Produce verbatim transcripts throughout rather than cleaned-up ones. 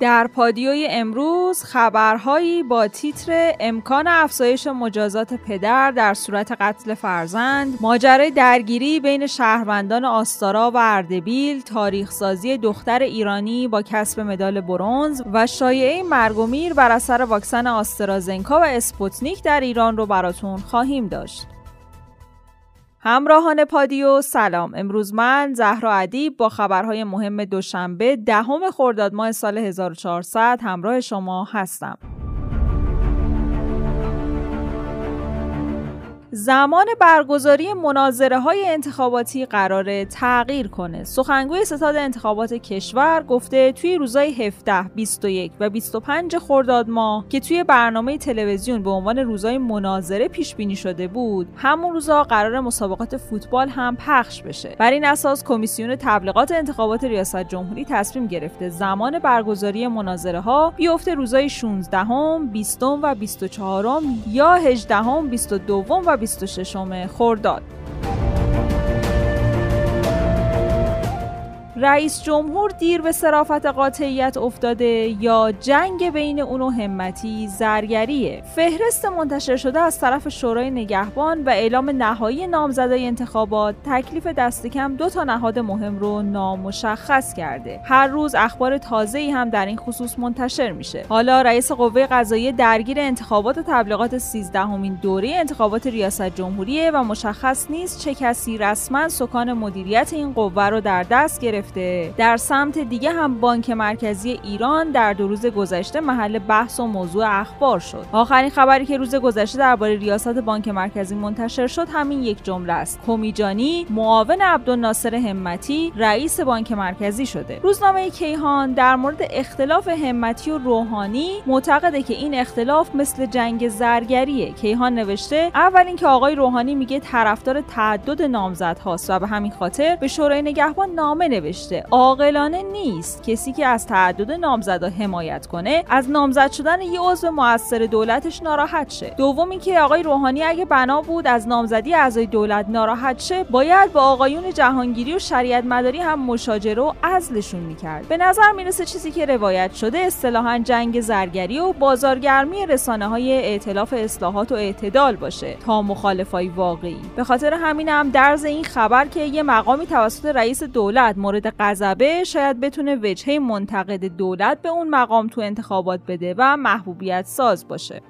در پادیوی امروز خبرهایی با تیتر امکان افزایش مجازات پدر در صورت قتل فرزند، ماجرای درگیری بین شهروندان آستارا و اردبیل، تاریخ‌سازی دختر ایرانی با کسب مدال برنز و شایعه مرگ و میر بر اثر واکسن آسترازنکا و اسپوتنیک در ایران رو براتون خواهیم داشت. همراهان پادیو سلام، امروز من زهرا ادیب با خبرهای مهم دوشنبه دهم خرداد ماه سال هزار و چهارصد همراه شما هستم. زمان برگزاری مناظره‌های انتخاباتی قراره تغییر کنه. سخنگوی ستاد انتخابات کشور گفته توی روزهای هفده، بیست و یک و بیست و پنج خرداد ماه که توی برنامه تلویزیون به عنوان روزهای مناظره پیش بینی شده بود، همون روزها قراره مسابقات فوتبال هم پخش بشه. بر این اساس کمیسیون تبلیغات انتخابات ریاست جمهوری تصمیم گرفته زمان برگزاری مناظره‌ها بیفته روزهای شانزدهم، بیستم و بیست و چهارم یا هجدهم، بیست و دوم و بیست و ششم خرداد. رئیس جمهور دیر به صرافت قاطعیت افتاده یا جنگ بین اون و همتی زرگریه. فهرست منتشر شده از طرف شورای نگهبان و اعلام نهایی نامزدای انتخابات تکلیف دست کم دو تا نهاد مهم رو نامشخص کرده. هر روز اخبار تازه‌ای هم در این خصوص منتشر میشه. حالا رئیس قوه قضاییه درگیر انتخابات و تبلیغات سیزدهمین دوره انتخابات ریاست جمهوریه و مشخص نیست چه کسی رسما سکان مدیریت این قوه رو در دست گرفته. در سمت دیگه هم بانک مرکزی ایران در دو روز گذشته محل بحث و موضوع اخبار شد. آخرین خبری که روز گذشته درباره ریاست بانک مرکزی منتشر شد همین یک جمله است: کمیجانی معاون عبدالناصر همتی رئیس بانک مرکزی شده. روزنامه کیهان در مورد اختلاف همتی و روحانی معتقده که این اختلاف مثل جنگ زرگریه. کیهان نوشته اول اینکه آقای روحانی میگه طرفدار تعدد نامزدهاست و به همین خاطر به شورای نگهبان نامه نوشته. عاقلانه نیست کسی که از تعدد نامزدها حمایت کنه از نامزد شدن یه عضو مؤثر دولتش ناراحت شه. دومی که آقای روحانی اگه بنا بود از نامزدی اعضای دولت ناراحت شه، باید با آقایون جهانگیری و شریعتمداری هم مشاجره و عزلشون میکرد. به نظر میرسه چیزی که روایت شده اصطلاحاً جنگ زرگری و بازارگرمی رسانه‌های ائتلاف اصلاحات و اعتدال باشه تا مخالفای واقعی. به خاطر همینم هم درز این خبر که یه مقامی توسط رئیس دولت مورد غضبه شاید بتونه وجهه منتقد دولت به اون مقام تو انتخابات بده و محبوبیت ساز باشه.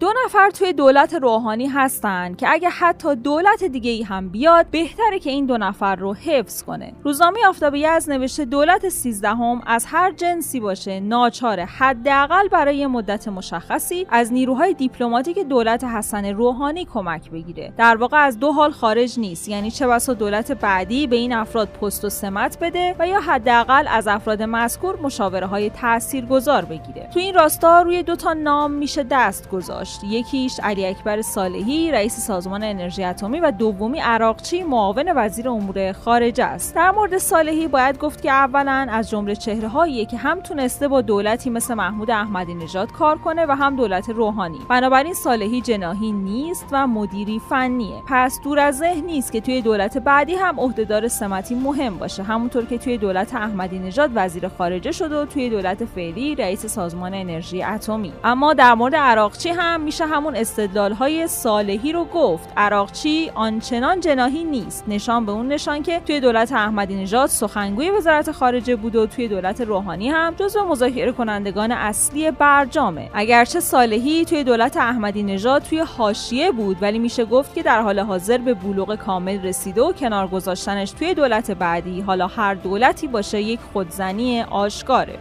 دو نفر توی دولت روحانی هستن که اگه حتی دولت دیگه ای هم بیاد بهتره که این دو نفر رو حفظ کنه. روزنامه آفتاب یزد نوشته دولت سیزدهم از هر جنسی باشه ناچاره حداقل برای مدت مشخصی از نیروهای دیپلماتیک دولت حسن روحانی کمک بگیره. در واقع از دو حال خارج نیست، یعنی چه بسا دولت بعدی به این افراد پست و سمت بده و یا حداقل از افراد مذکور مشاوره‌های تاثیرگذار بگیره. تو این راستا روی دو تا نام میشه دست گذاشت. یکیش علی اکبر صالحی رئیس سازمان انرژی اتمی و دومی عراقچی معاون وزیر امور خارجه است. در مورد صالحی باید گفت که اولا از جمله چهره‌هایی که هم تونسته با دولتی مثل محمود احمدینژاد کار کنه و هم دولت روحانی. بنابراین صالحی جناحی نیست و مدیری فنیه. پس دور از ذهن نیست که توی دولت بعدی هم عهدهدار سمتی مهم باشه، همونطور که توی دولت احمدینژاد وزیر خارجه شد و توی دولت فعلی رئیس سازمان انرژی اتمی. اما در مورد عراقچی هم میشه همون استدلال‌های صالحی رو گفت. عراقچی آنچنان جناحی نیست، نشان به اون نشان که توی دولت احمدینژاد سخنگوی وزارت خارجه بود و توی دولت روحانی هم جزو مذاکره کنندگان اصلی برجامه. اگرچه صالحی توی دولت احمدینژاد توی حاشیه بود، ولی میشه گفت که در حال حاضر به بلوغ کامل رسیده و کنار گذاشتنش توی دولت بعدی، حالا هر دولتی باشه، یک خودزنی آشکاره.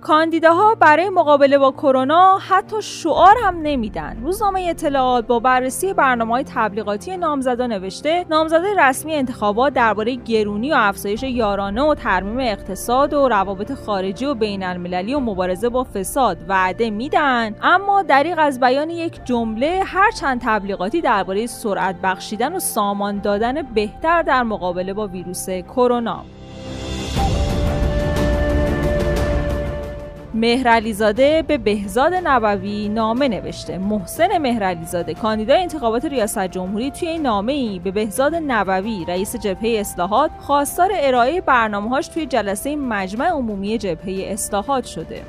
کاندیداها برای مقابله با کرونا حتی شعار هم نمیدن. روزنامه اطلاعات با بررسی برنامه‌های تبلیغاتی نامزدا نوشته نامزدای رسمی انتخابات درباره گرونی و افزایش یارانه و ترمیم اقتصاد و روابط خارجی و بین‌المللی و مبارزه با فساد وعده میدن، اما دریغ از بیان یک جمله هر چند تبلیغاتی درباره سرعت بخشیدن و سامان دادن بهتر در مقابله با ویروس کرونا. مهرعلی زاده به بهزاد نبوی نامه نوشته. محسن مهرعلی زاده کاندیدای انتخابات ریاست جمهوری توی این نامه‌ای به بهزاد نبوی رئیس جبهه اصلاحات خواستار ارائه برنامه‌هاش توی جلسه مجمع عمومی جبهه اصلاحات شده.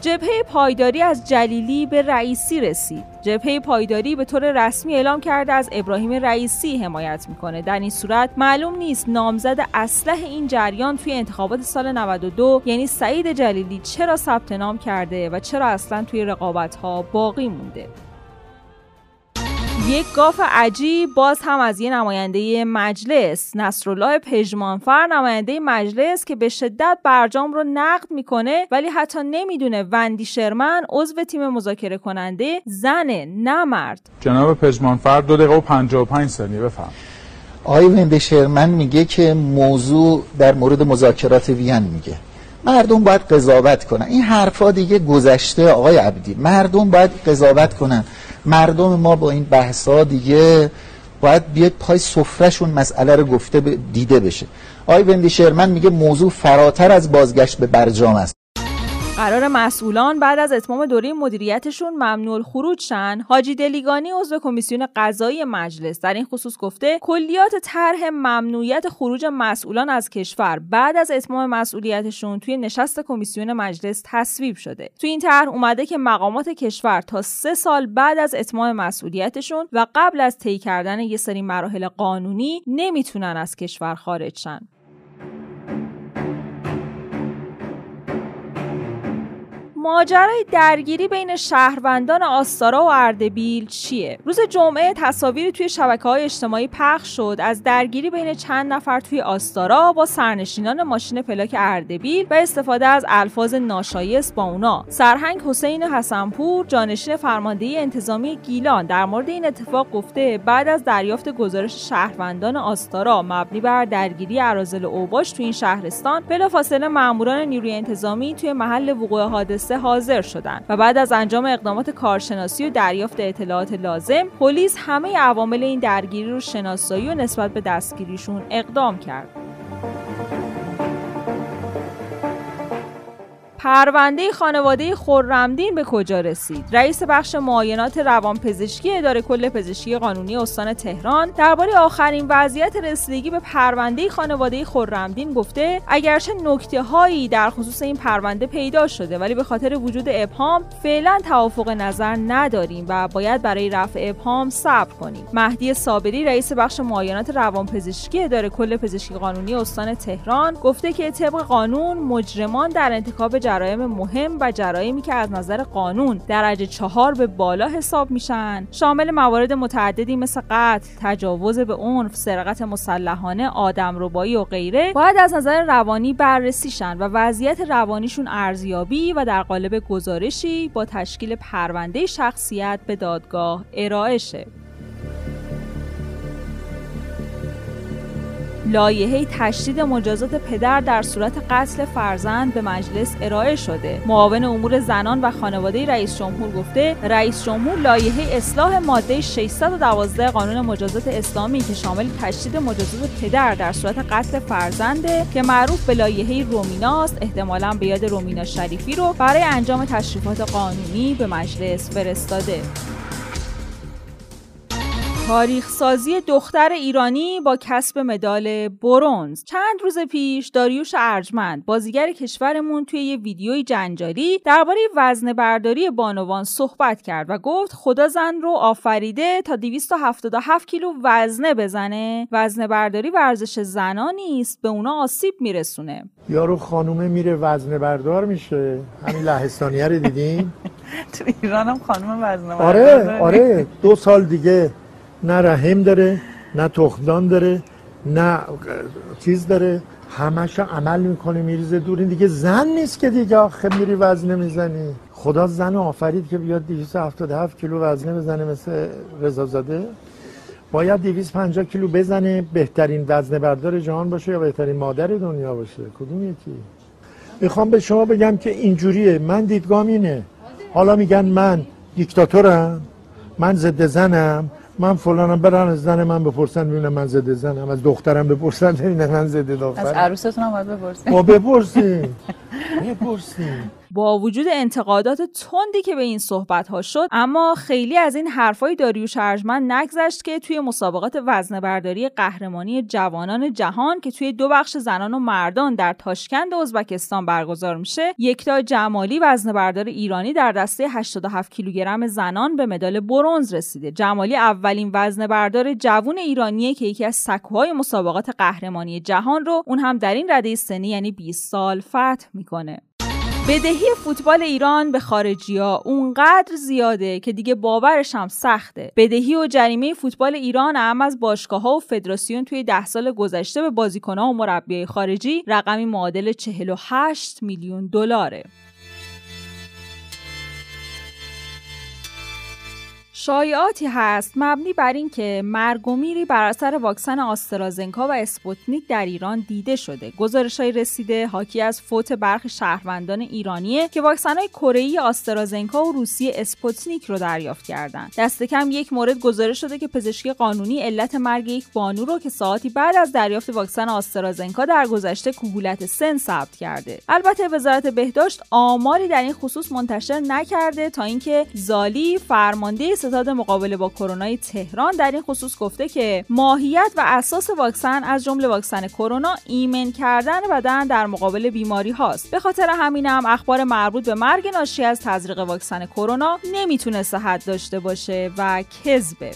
جبهه پایداری از جلیلی به رئیسی رسید. جبهه پایداری به طور رسمی اعلام کرده از ابراهیم رئیسی حمایت میکنه. در این صورت معلوم نیست نامزد اصلح این جریان توی انتخابات سال نود و دو یعنی سعید جلیلی چرا ثبت نام کرده و چرا اصلا توی رقابت‌ها باقی مونده. یک گاف عجیب باز هم از یه نماینده مجلس. نصرالله پژمانفر نماینده مجلس که به شدت برجام رو نقد میکنه ولی حتی نمیدونه وندی شرمن عضو تیم مذاکره کننده زنه نه مرد. جناب پژمانفر دو دقیقه و پنجاه و پنج ثانیه بفهم. آقای وندی شرمن میگه که موضوع در مورد مذاکرات وین میگه مردم باید قضاوت کنن. این حرفا دیگه گذشته آقای عبدی. مردم باید قضاوت کنن. مردم ما با این بحثا دیگه باید بیاد پای سفرهشون مسئله رو گفته ب... دیده بشه. آقای وندی شرمن میگه موضوع فراتر از بازگشت به برجام است. قرار مسئولان بعد از اتمام دوره مدیریتشون ممنوع الخروج شن. حاجی دلیگانی عضو کمیسیون قضایی مجلس در این خصوص گفته کلیات طرح ممنوعیت خروج مسئولان از کشور بعد از اتمام مسئولیتشون توی نشست کمیسیون مجلس تصویب شده. توی این طرح اومده که مقامات کشور تا سه سال بعد از اتمام مسئولیتشون و قبل از طی کردن یه سری مراحل قانونی نمیتونن از کشور خارج شن. ماجرای درگیری بین شهروندان آستارا و اردبیل چیه؟ روز جمعه تصاویری توی شبکه‌های اجتماعی پخش شد از درگیری بین چند نفر توی آستارا با سرنشینان ماشین پلاک اردبیل و استفاده از الفاظ ناشایست با اونا. سرهنگ حسین حسنپور جانشین فرماندهی انتظامی گیلان در مورد این اتفاق گفته بعد از دریافت گزارش شهروندان آستارا مبنی بر درگیری اراذل اوباش توی این شهرستان، بلافاصله ماموران نیروی انتظامی توی محل وقوع حادثه حاضر شدند و بعد از انجام اقدامات کارشناسی و دریافت اطلاعات لازم، پلیس همه عوامل این درگیری رو شناسایی و نسبت به دستگیریشون اقدام کرد. پرونده خانواده خرمدین به کجا رسید؟ رئیس بخش معاینات روانپزشکی اداره کل پزشکی قانونی استان تهران درباره آخرین وضعیت رسیدگی به پرونده خانواده خرمدین گفته اگرچه نکته‌هایی در خصوص این پرونده پیدا شده ولی به خاطر وجود ابهام فعلا توافق نظر نداریم و باید برای رفع ابهام صبر کنیم. مهدی صابری رئیس بخش معاینات روانپزشکی اداره کل پزشکی قانونی استان تهران گفته که طبق قانون مجرمان در انتخاب جرایم مهم و جرایمی که از نظر قانون درجه چهار به بالا حساب میشن شامل موارد متعددی مثل قتل، تجاوز به عنف، سرقت مسلحانه، آدمربایی و غیره باید از نظر روانی بررسی شن و وضعیت روانیشون ارزیابی و در قالب گزارشی با تشکیل پرونده شخصیت به دادگاه ارائه شه. لایحه تشدید مجازات پدر در صورت قتل فرزند به مجلس ارائه شده. معاون امور زنان و خانواده رئیس جمهور گفته رئیس جمهور لایحه اصلاح ماده ششصد و دوازده قانون مجازات اسلامی که شامل تشدید مجازات پدر در صورت قتل فرزنده که معروف به لایحه رومینا است، احتمالاً به یاد رومینا شریفی، رو برای انجام تشریفات قانونی به مجلس فرستاده. تاریخ سازی دختر ایرانی با کسب مدال برنز. چند روز پیش داریوش ارجمند بازیگر کشورمون توی یه ویدیوی جنجالی درباره وزنه برداری بانوان صحبت کرد و گفت خدا زن رو آفریده تا دویست و هفتاد و هفت کیلو وزنه بزنه. وزنه برداری ورزش زنان نیست، به اونا آسیب میرسونه. یارو خانومه میره وزنه بردار میشه. همین لهستانیه رو دیدین؟ تو ایرانم خانوم وزنه بردار. آره آره، دو سال دیگه نه رحم داره، نه تخمدان داره، نه چیز داره، همشو عمل میکنه میریزه دور. این دیگه زن نیست که دیگه آخه میری وزنه میزنی. خدا زن آفرید که بیاد دویست و هفتاد و هفت کیلو وزنه بزنه مثل رضازاده؟ باید دویست و پنجاه کیلو بزنه بهترین وزنه بردار جهان باشه یا بهترین مادر دنیا باشه؟ کدوم یکی؟ میخوام به شما بگم که اینجوریه. من دیدگام اینه. حالا میگن من دیکتاتورم، من ضد زنم، من فلانم، برن از زن من بپرسن میونه من زده زنم، از دخترم بپرسن میونه من زده دخترم، از عروستون هم باید بپرسین. ما بپرسین بپرسین. با وجود انتقادات تندی که به این صحبت‌ها شد، اما خیلی از این حرفای داریوش ارجمند نگذشت که توی مسابقات وزنه‌برداری قهرمانی جوانان جهان که توی دو بخش زنان و مردان در تاشکند ازبکستان برگزار میشه، یکتا جمالی وزنه‌بردار ایرانی در دسته هشتاد و هفت کیلوگرم زنان به مدال برنز رسیده. جمالی اولین وزنه‌بردار جوان ایرانیه که یکی از سکوهای مسابقات قهرمانی جهان رو اون هم در این رده سنی یعنی بیست سال فتح میکنه. بدهی فوتبال ایران به خارجی‌ها اونقدر زیاده که دیگه باورش هم سخته. بدهی و جریمه فوتبال ایران هم از باشگاه‌ها و فدراسیون توی ده سال گذشته به بازیکن‌ها و مربیای خارجی رقمی معادل چهل و هشت میلیون دلاره. شایعاتی هست مبنی بر این که مرگ و میری بر اثر واکسن آسترازنکا و اسپوتنیک در ایران دیده شده. گزارش‌های رسیده حاکی از فوت برخی شهروندان ایرانیه که واکسن‌های کره‌ای آسترازنکا و روسی اسپوتنیک رو دریافت کردند. دست کم یک مورد گزارش شده که پزشکی قانونی علت مرگ یک بانو رو که ساعتی بعد از دریافت واکسن آسترازنکا در گذشته کهولت سن ثبت کرده. البته وزارت بهداشت آماری در این خصوص منتشر نکرده تا اینکه زالی فرمانده ستاد مقابله با کرونا تهران در این خصوص گفته که ماهیت و اساس واکسن از جمله واکسن کرونا ایمن کردن بدن در مقابل بیماری هاست. به خاطر همینم اخبار مربوط به مرگ ناشی از تزریق واکسن کرونا نمیتونه صحت داشته باشه و کذبه.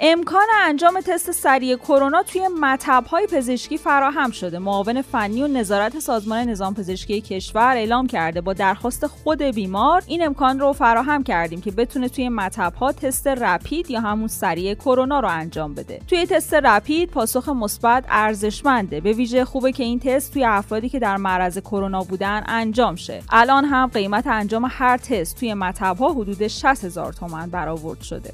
امکان انجام تست سریع کرونا توی مطب‌های پزشکی فراهم شده. معاون فنی و نظارت سازمان نظام پزشکی کشور اعلام کرده با درخواست خود بیمار این امکان رو فراهم کردیم که بتونه توی مطب‌ها تست رپید یا همون سریع کرونا رو انجام بده. توی تست رپید پاسخ مثبت ارزشمنده. به ویژه خوبه که این تست توی افرادی که در معرض کرونا بودن انجام شه. الان هم قیمت انجام هر تست توی مطب‌ها حدود شصت هزار تومان برآورد شده.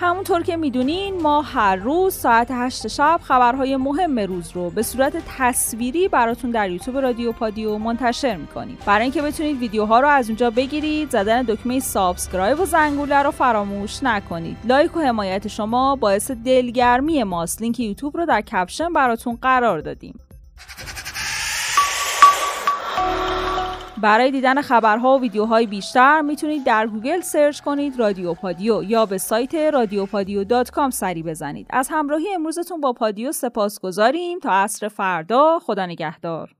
همونطور که میدونین ما هر روز ساعت هشت شب خبرهای مهم روز رو به صورت تصویری براتون در یوتیوب رادیو پادیو منتشر میکنیم. برای اینکه بتونید ویدیوها رو از اونجا بگیرید زدن دکمه سابسکرایب و زنگوله رو فراموش نکنید. لایک و حمایت شما باعث دلگرمی ماست. لینک یوتیوب رو در کپشن براتون قرار دادیم. برای دیدن خبرها و ویدیوهای بیشتر میتونید در گوگل سرچ کنید رادیو پادیو یا به سایت رادیو پادیو دات کام سری بزنید. از همراهی امروزتون با پادیو سپاسگزاریم. تا عصر فردا خدا نگهدار.